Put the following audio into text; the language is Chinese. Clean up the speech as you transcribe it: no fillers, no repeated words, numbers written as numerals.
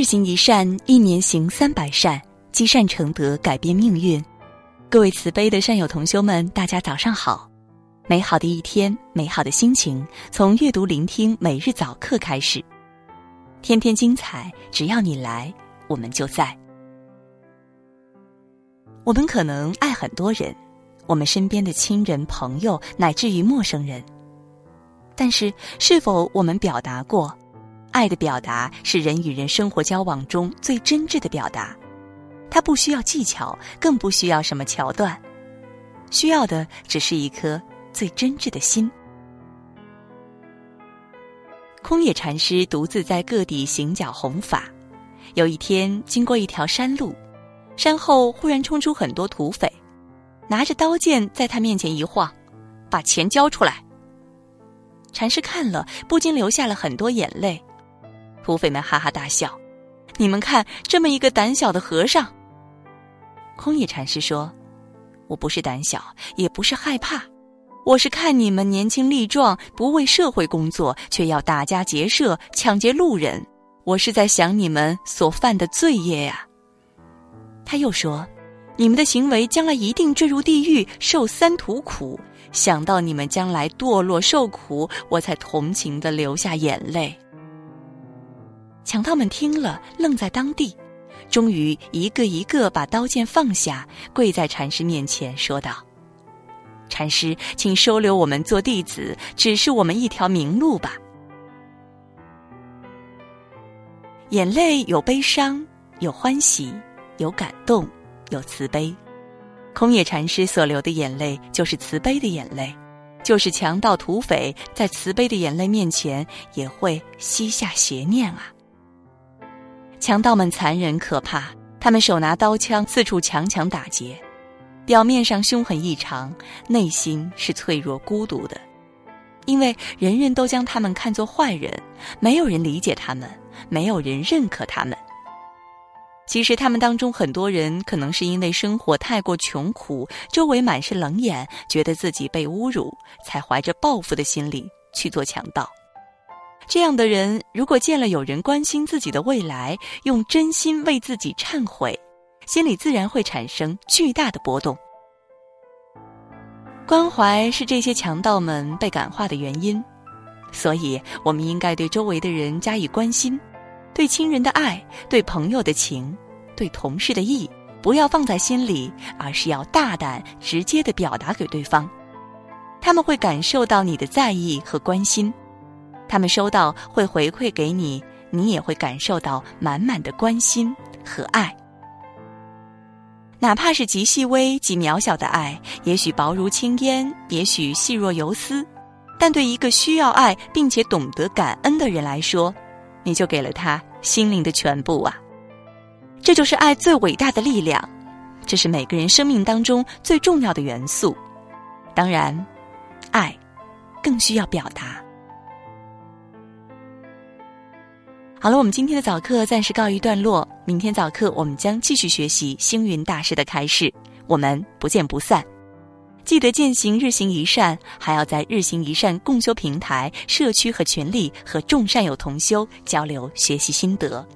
日行一善，一年行300善，积善成德，改变命运。各位慈悲的善友同修们，大家早上好。美好的一天，美好的心情，从阅读聆听每日早课开始。天天精彩，只要你来，我们就在。我们可能爱很多人，我们身边的亲人、朋友，乃至于陌生人。但是，是否我们表达过，爱的表达是人与人生活交往中最真挚的表达，它不需要技巧，更不需要什么桥段，需要的只是一颗最真挚的心。空野禅师独自在各地行脚弘法，有一天经过一条山路，山后忽然冲出很多土匪，拿着刀剑在他面前一晃，把钱交出来。禅师看了，不禁流下了很多眼泪。土匪们哈哈大笑，你们看，这么一个胆小的和尚。空野禅师说，我不是胆小，也不是害怕，我是看你们年轻力壮，不为社会工作，却要打家劫舍，抢劫路人，我是在想你们所犯的罪业呀。他又说，你们的行为将来一定坠入地狱，受3途苦，想到你们将来堕落受苦，我才同情地流下眼泪。强盗们听了，愣在当地，终于一个一个把刀剑放下，跪在禅师面前说道，禅师，请收留我们做弟子，指示我们一条明路吧。眼泪有悲伤，有欢喜，有感动，有慈悲。空野禅师所流的眼泪就是慈悲的眼泪，就是强盗土匪在慈悲的眼泪面前也会膝下邪念啊。强盗们残忍可怕，他们手拿刀枪四处强抢打劫，表面上凶狠异常，内心是脆弱孤独的，因为人人都将他们看作坏人，没有人理解他们，没有人认可他们。其实他们当中很多人可能是因为生活太过穷苦，周围满是冷眼，觉得自己被侮辱，才怀着报复的心理去做强盗。这样的人如果见了有人关心自己的未来，用真心为自己忏悔，心里自然会产生巨大的波动。关怀是这些强盗们被感化的原因，所以我们应该对周围的人加以关心，对亲人的爱，对朋友的情，对同事的义，不要放在心里，而是要大胆直接地表达给对方，他们会感受到你的在意和关心，他们收到会回馈给你，你也会感受到满满的关心和爱。哪怕是极细微极渺小的爱，也许薄如轻烟，也许细若游丝，但对一个需要爱并且懂得感恩的人来说，你就给了他心灵的全部啊。这就是爱最伟大的力量，这是每个人生命当中最重要的元素。当然，爱更需要表达。好了，我们今天的早课暂时告一段落，明天早课我们将继续学习星云大师的开示，我们不见不散。记得践行日行一善，还要在日行一善共修平台、社区和群里和众善友同修交流学习心得。